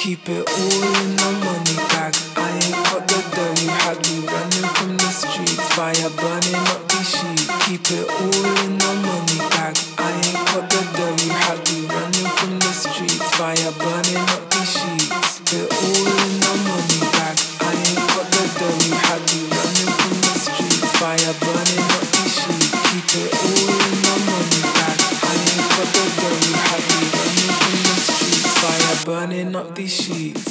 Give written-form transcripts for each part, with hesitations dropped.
Keep it all in my money bag. I ain't got the dough you had me running from the streets, fire burning up the sheets. Keep it all in my money bag. I ain't got the dough you had me running from the streets, fire burning up the sheets. It all in my money bag. I ain't got the dough you had me running from the streets, fire burning up the sheets. Keep it all in my money bag. I ain't got the dough you had me running from the streets, fire burning up the sheets.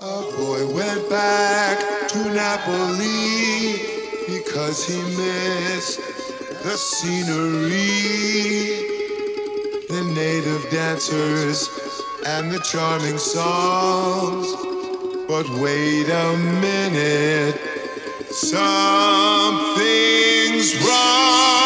A boy went back to Napoli because he missed the scenery, the native dancers and the charming songs. But wait a minute, something's wrong.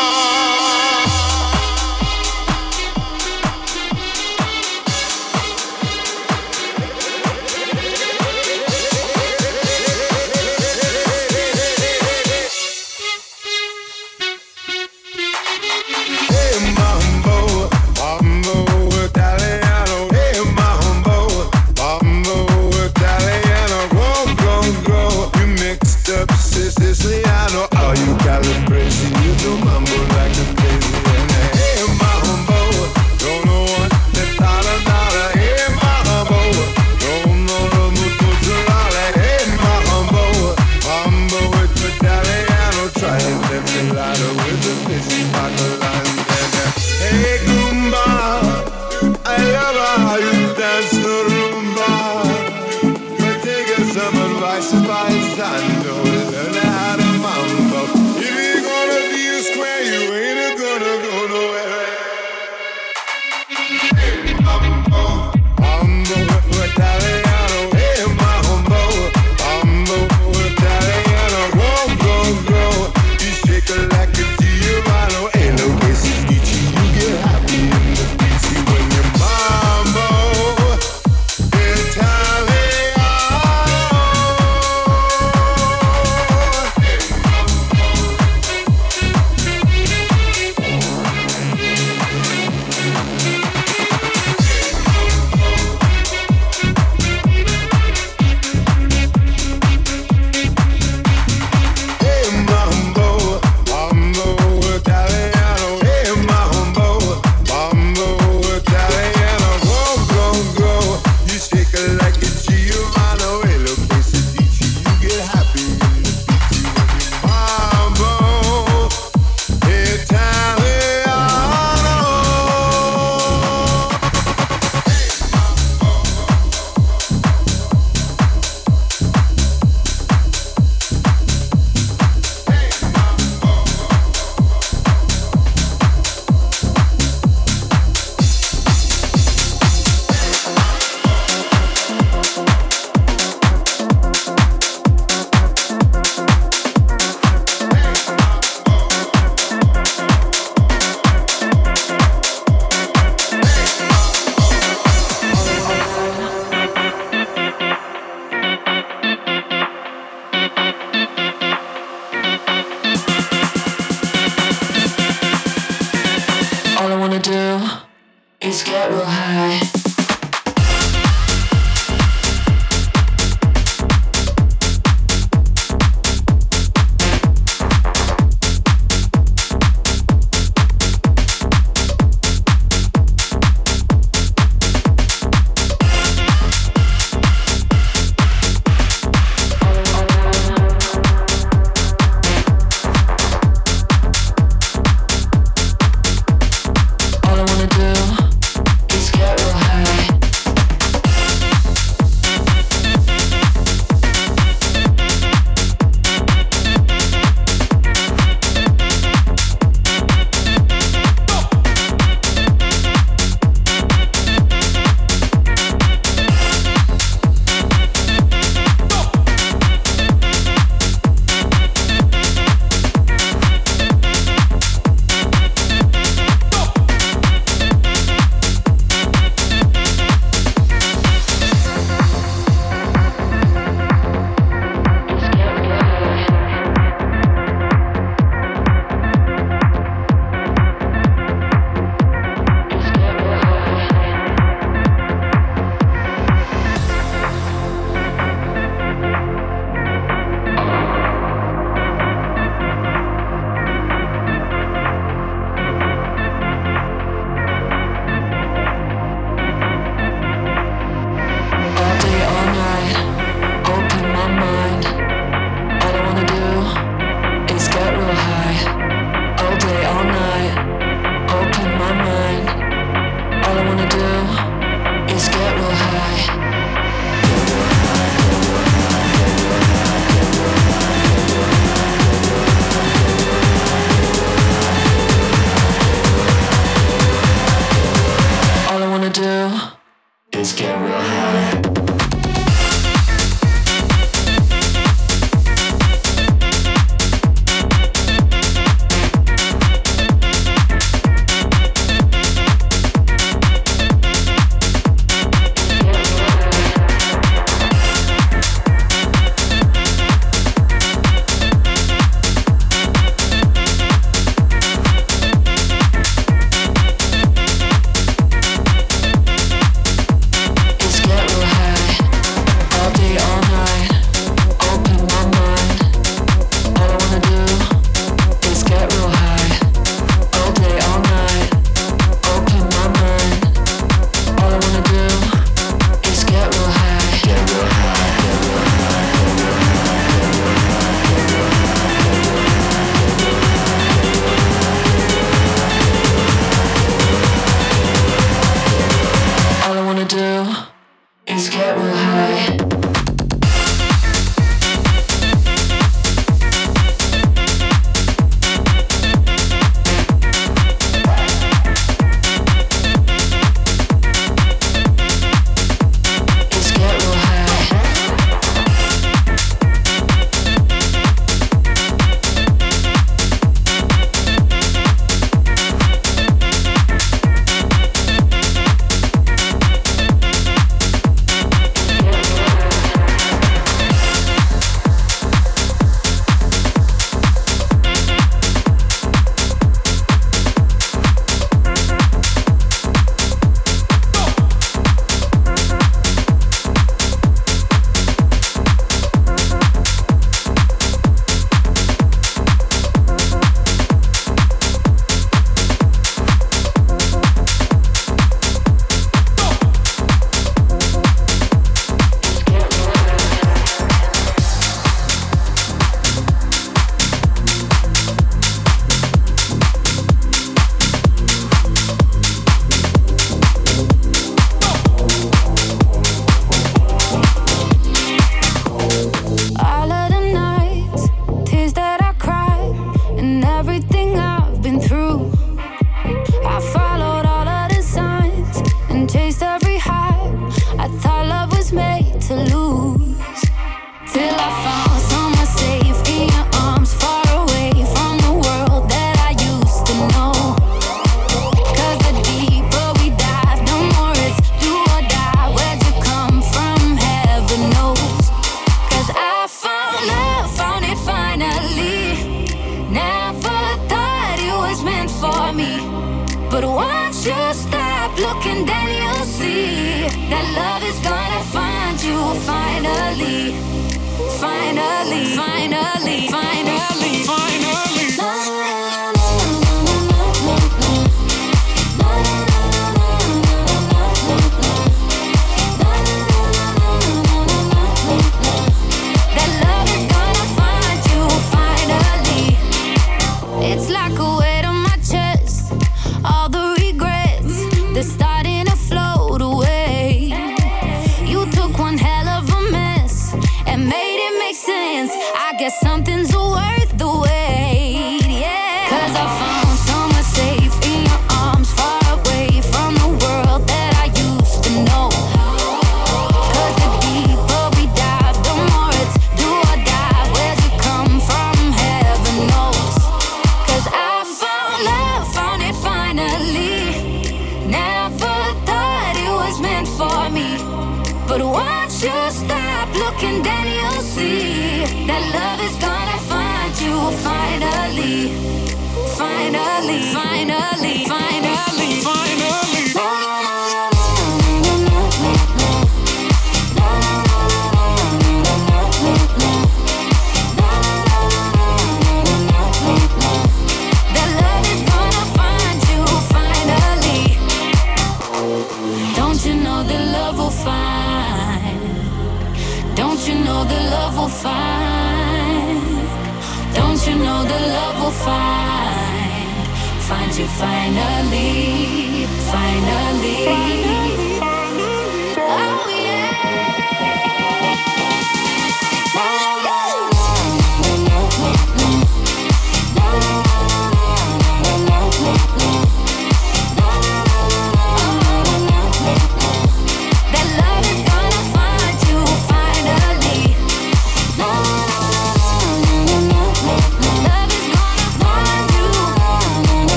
Siciliano, are you Calabrese? You know, mama.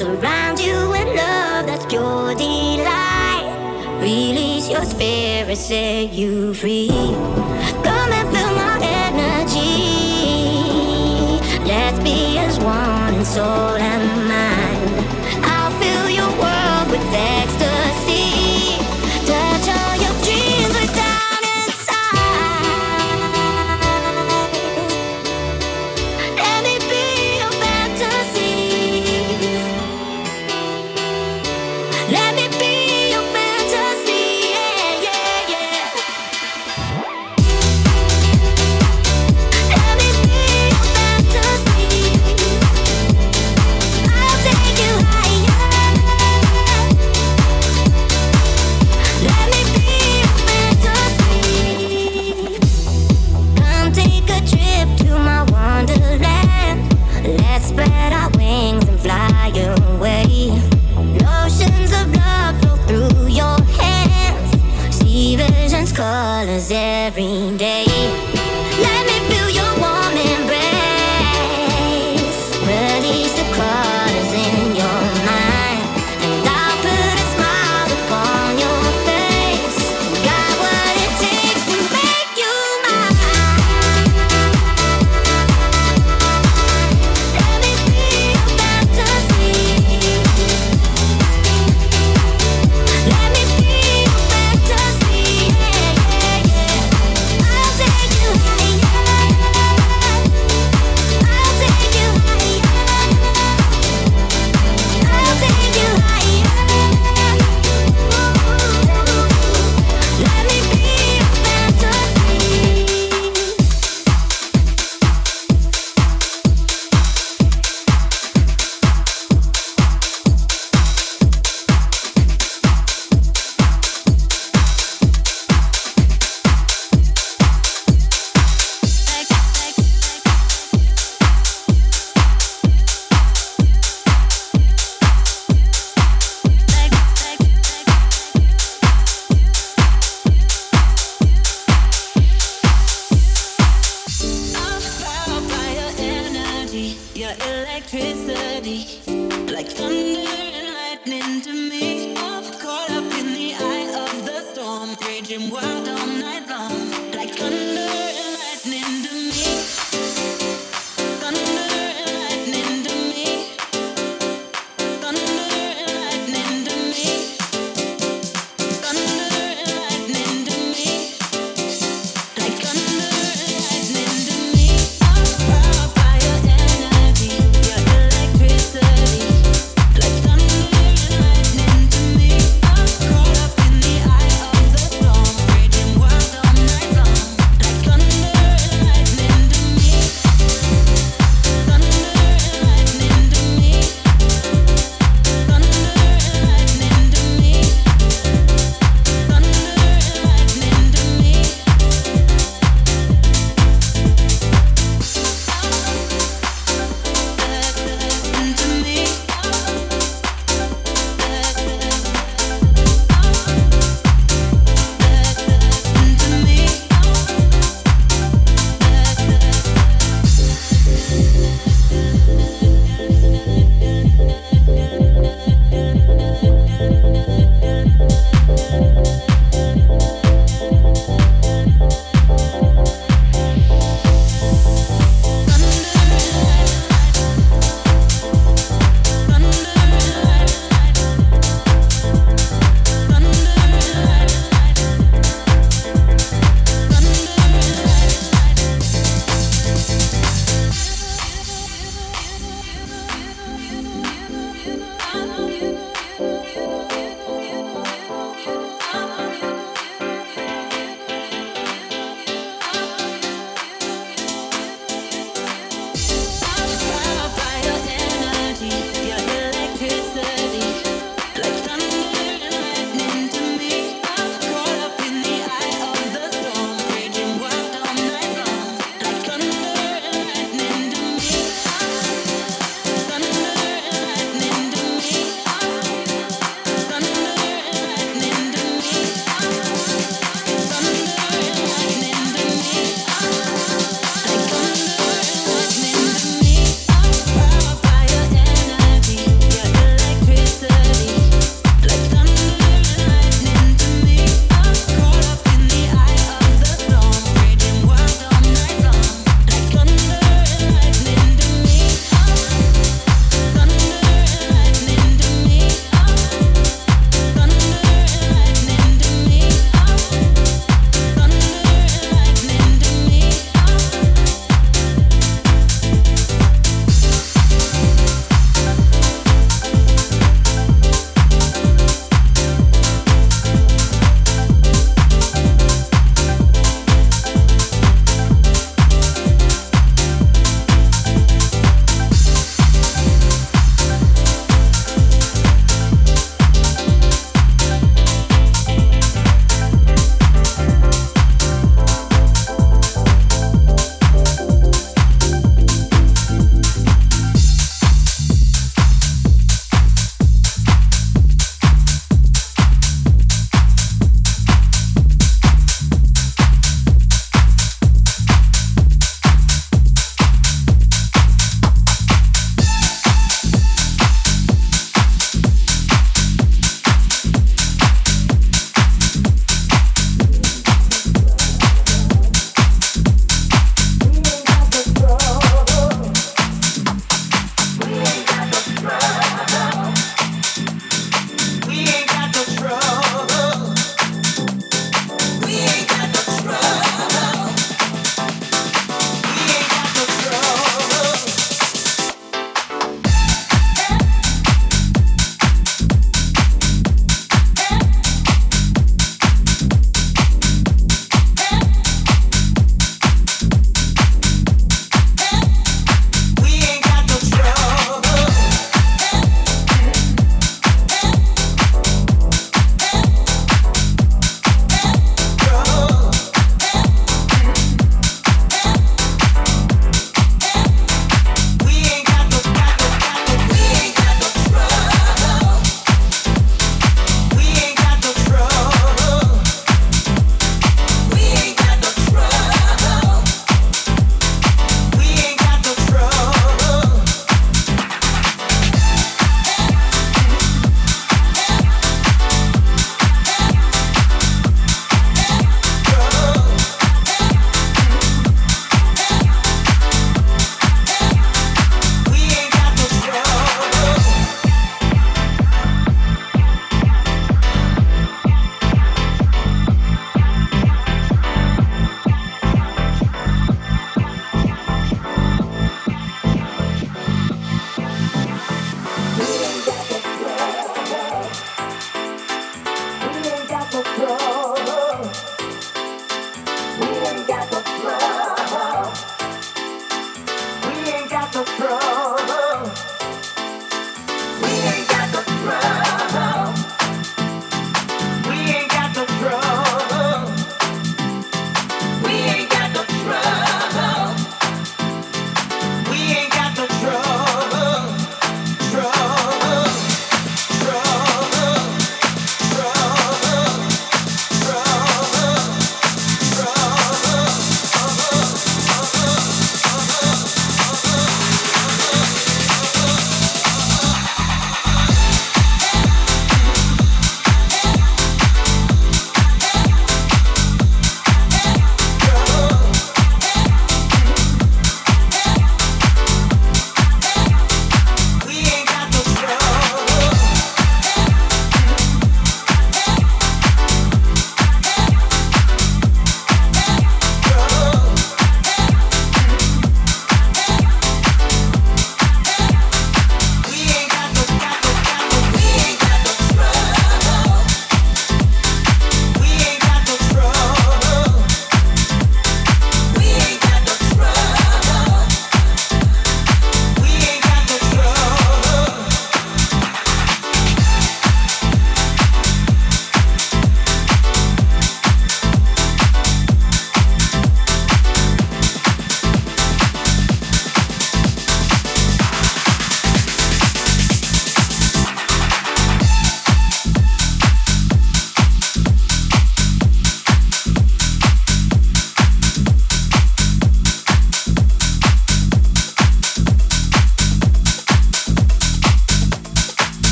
surround you in love that's pure delight. Release your spirit, set you free. Come and feel my energy. Let's be as one in soul and mind. I'll fill your world with ecstasy. Touch all your dreams with down inside. Let me be your fantasy. Let me be your fantasy. Yeah, yeah, yeah. Let me be your fantasy. I'll take you higher. Let me be your fantasy. Come take a trip to my wonderland. Let's spread our wings and fly away. Oceans of love flow through your hands. See visions, colors every day. Let me feel your warm embrace. Release the colors in your mind, and I'll put a smile upon your face. Got what it takes to make you mine. Let me be your fantasy. Let me be your fantasy, yeah, yeah, yeah. I'll take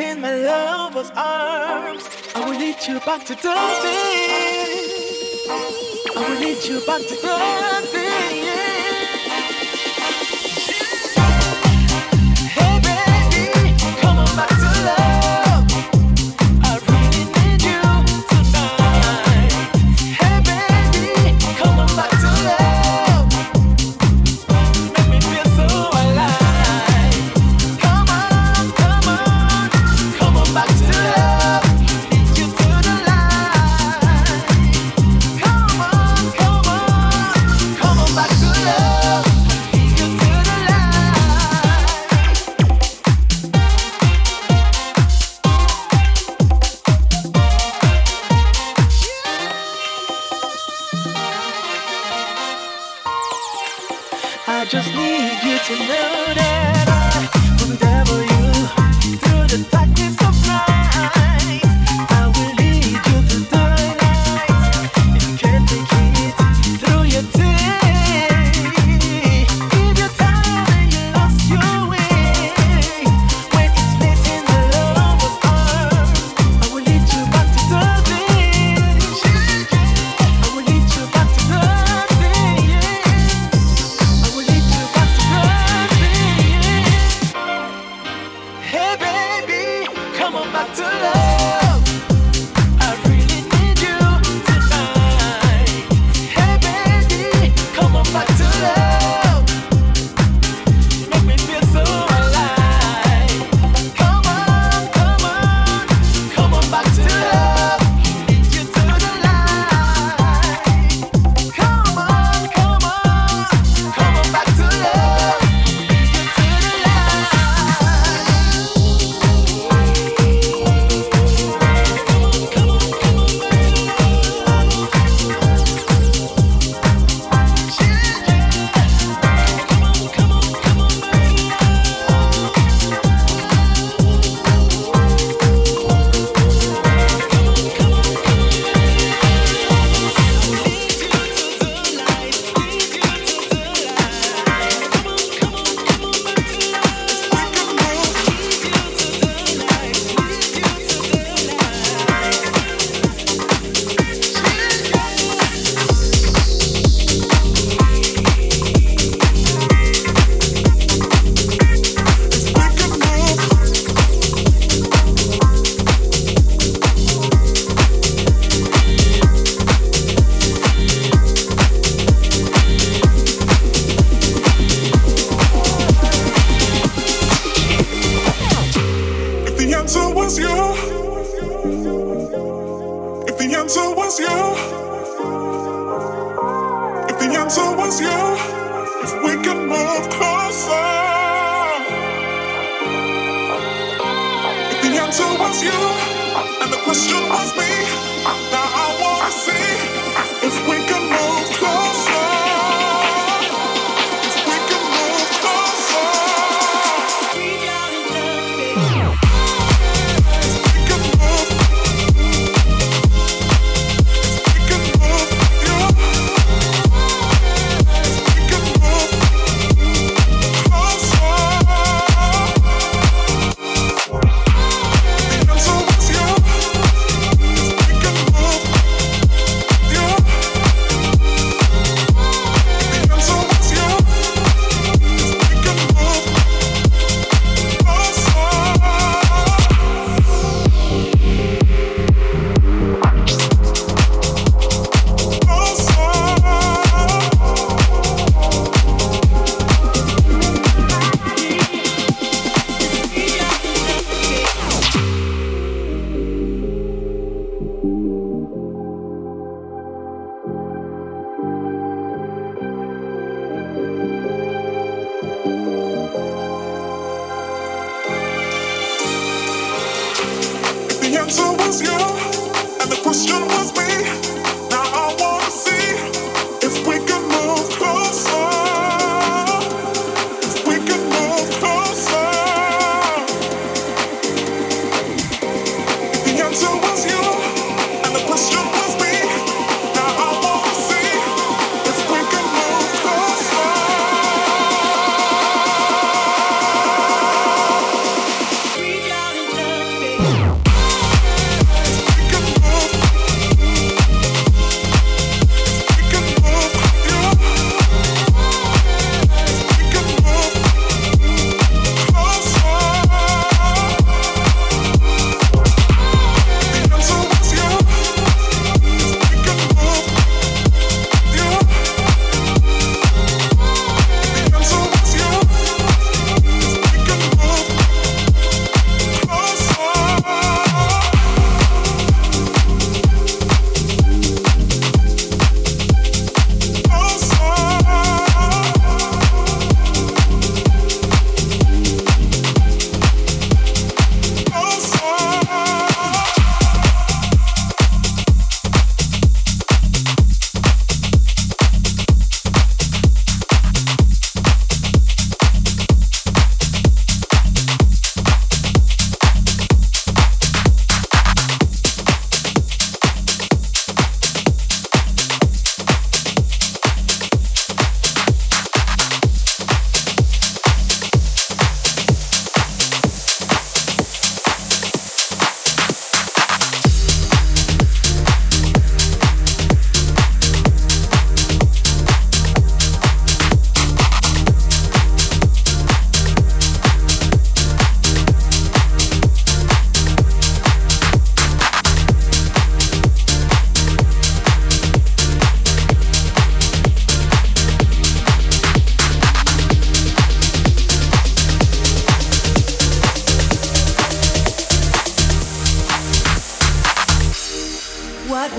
in my lover's arms. I will lead you back to nothing. I will lead you back to nothing, yeah.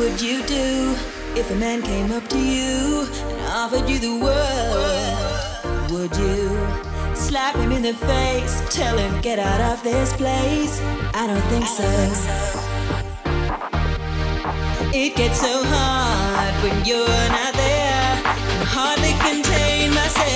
would you do if a man came up to you and offered you the world? Would you slap him in the face, tell him get out of this place? I don't think so. It gets so hard when you're not there, and hardly contain myself.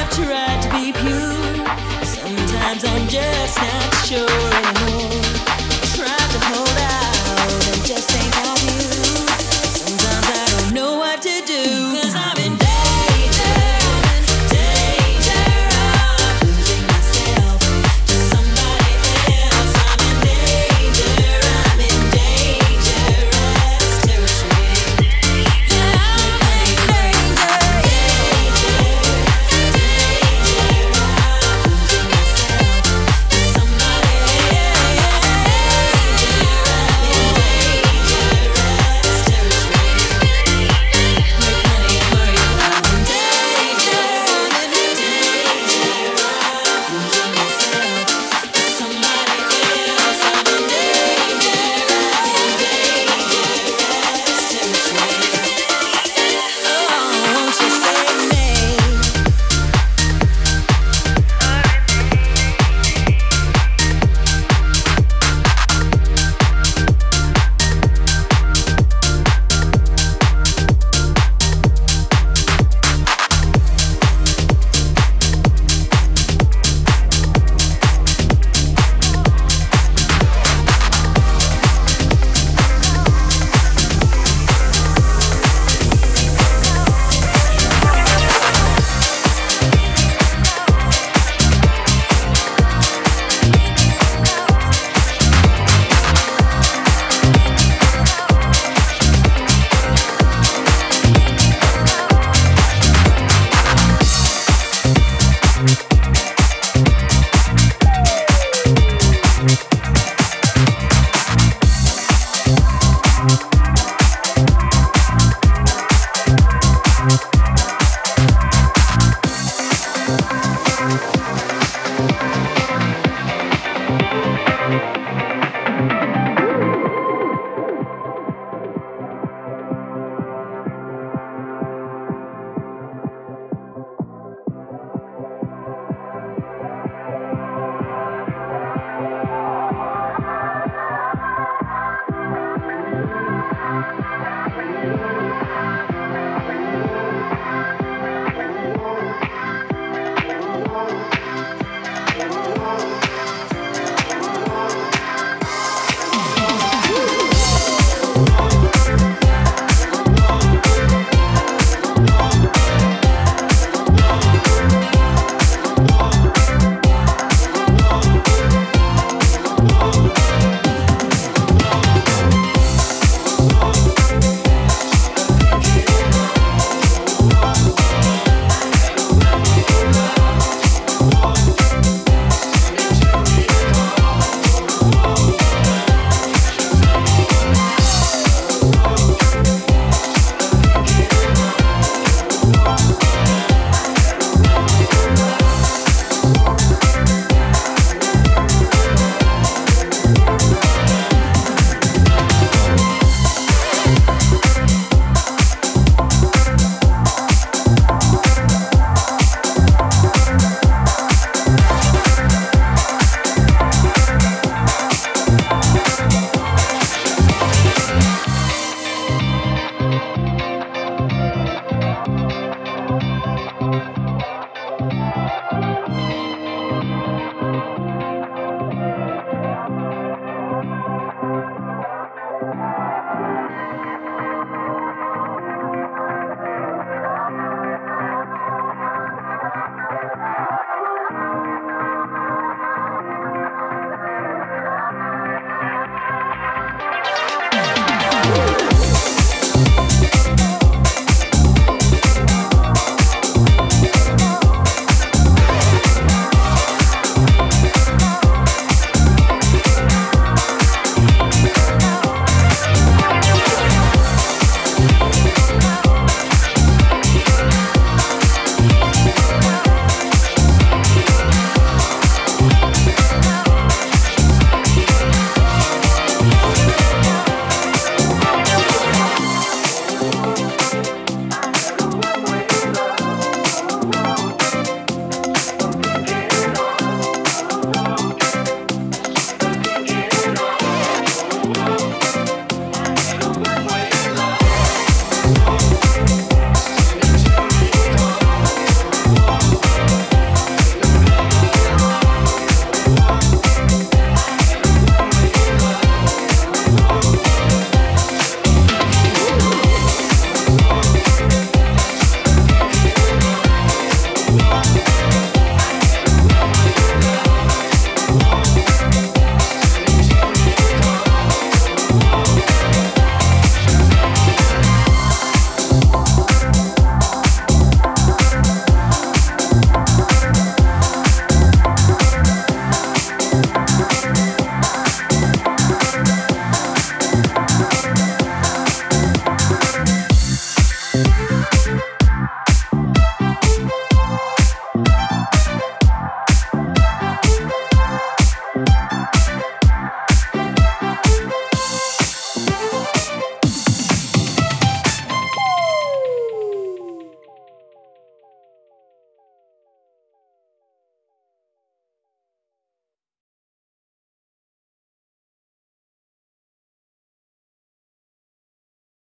I've tried to be pure. Sometimes I'm just not sure.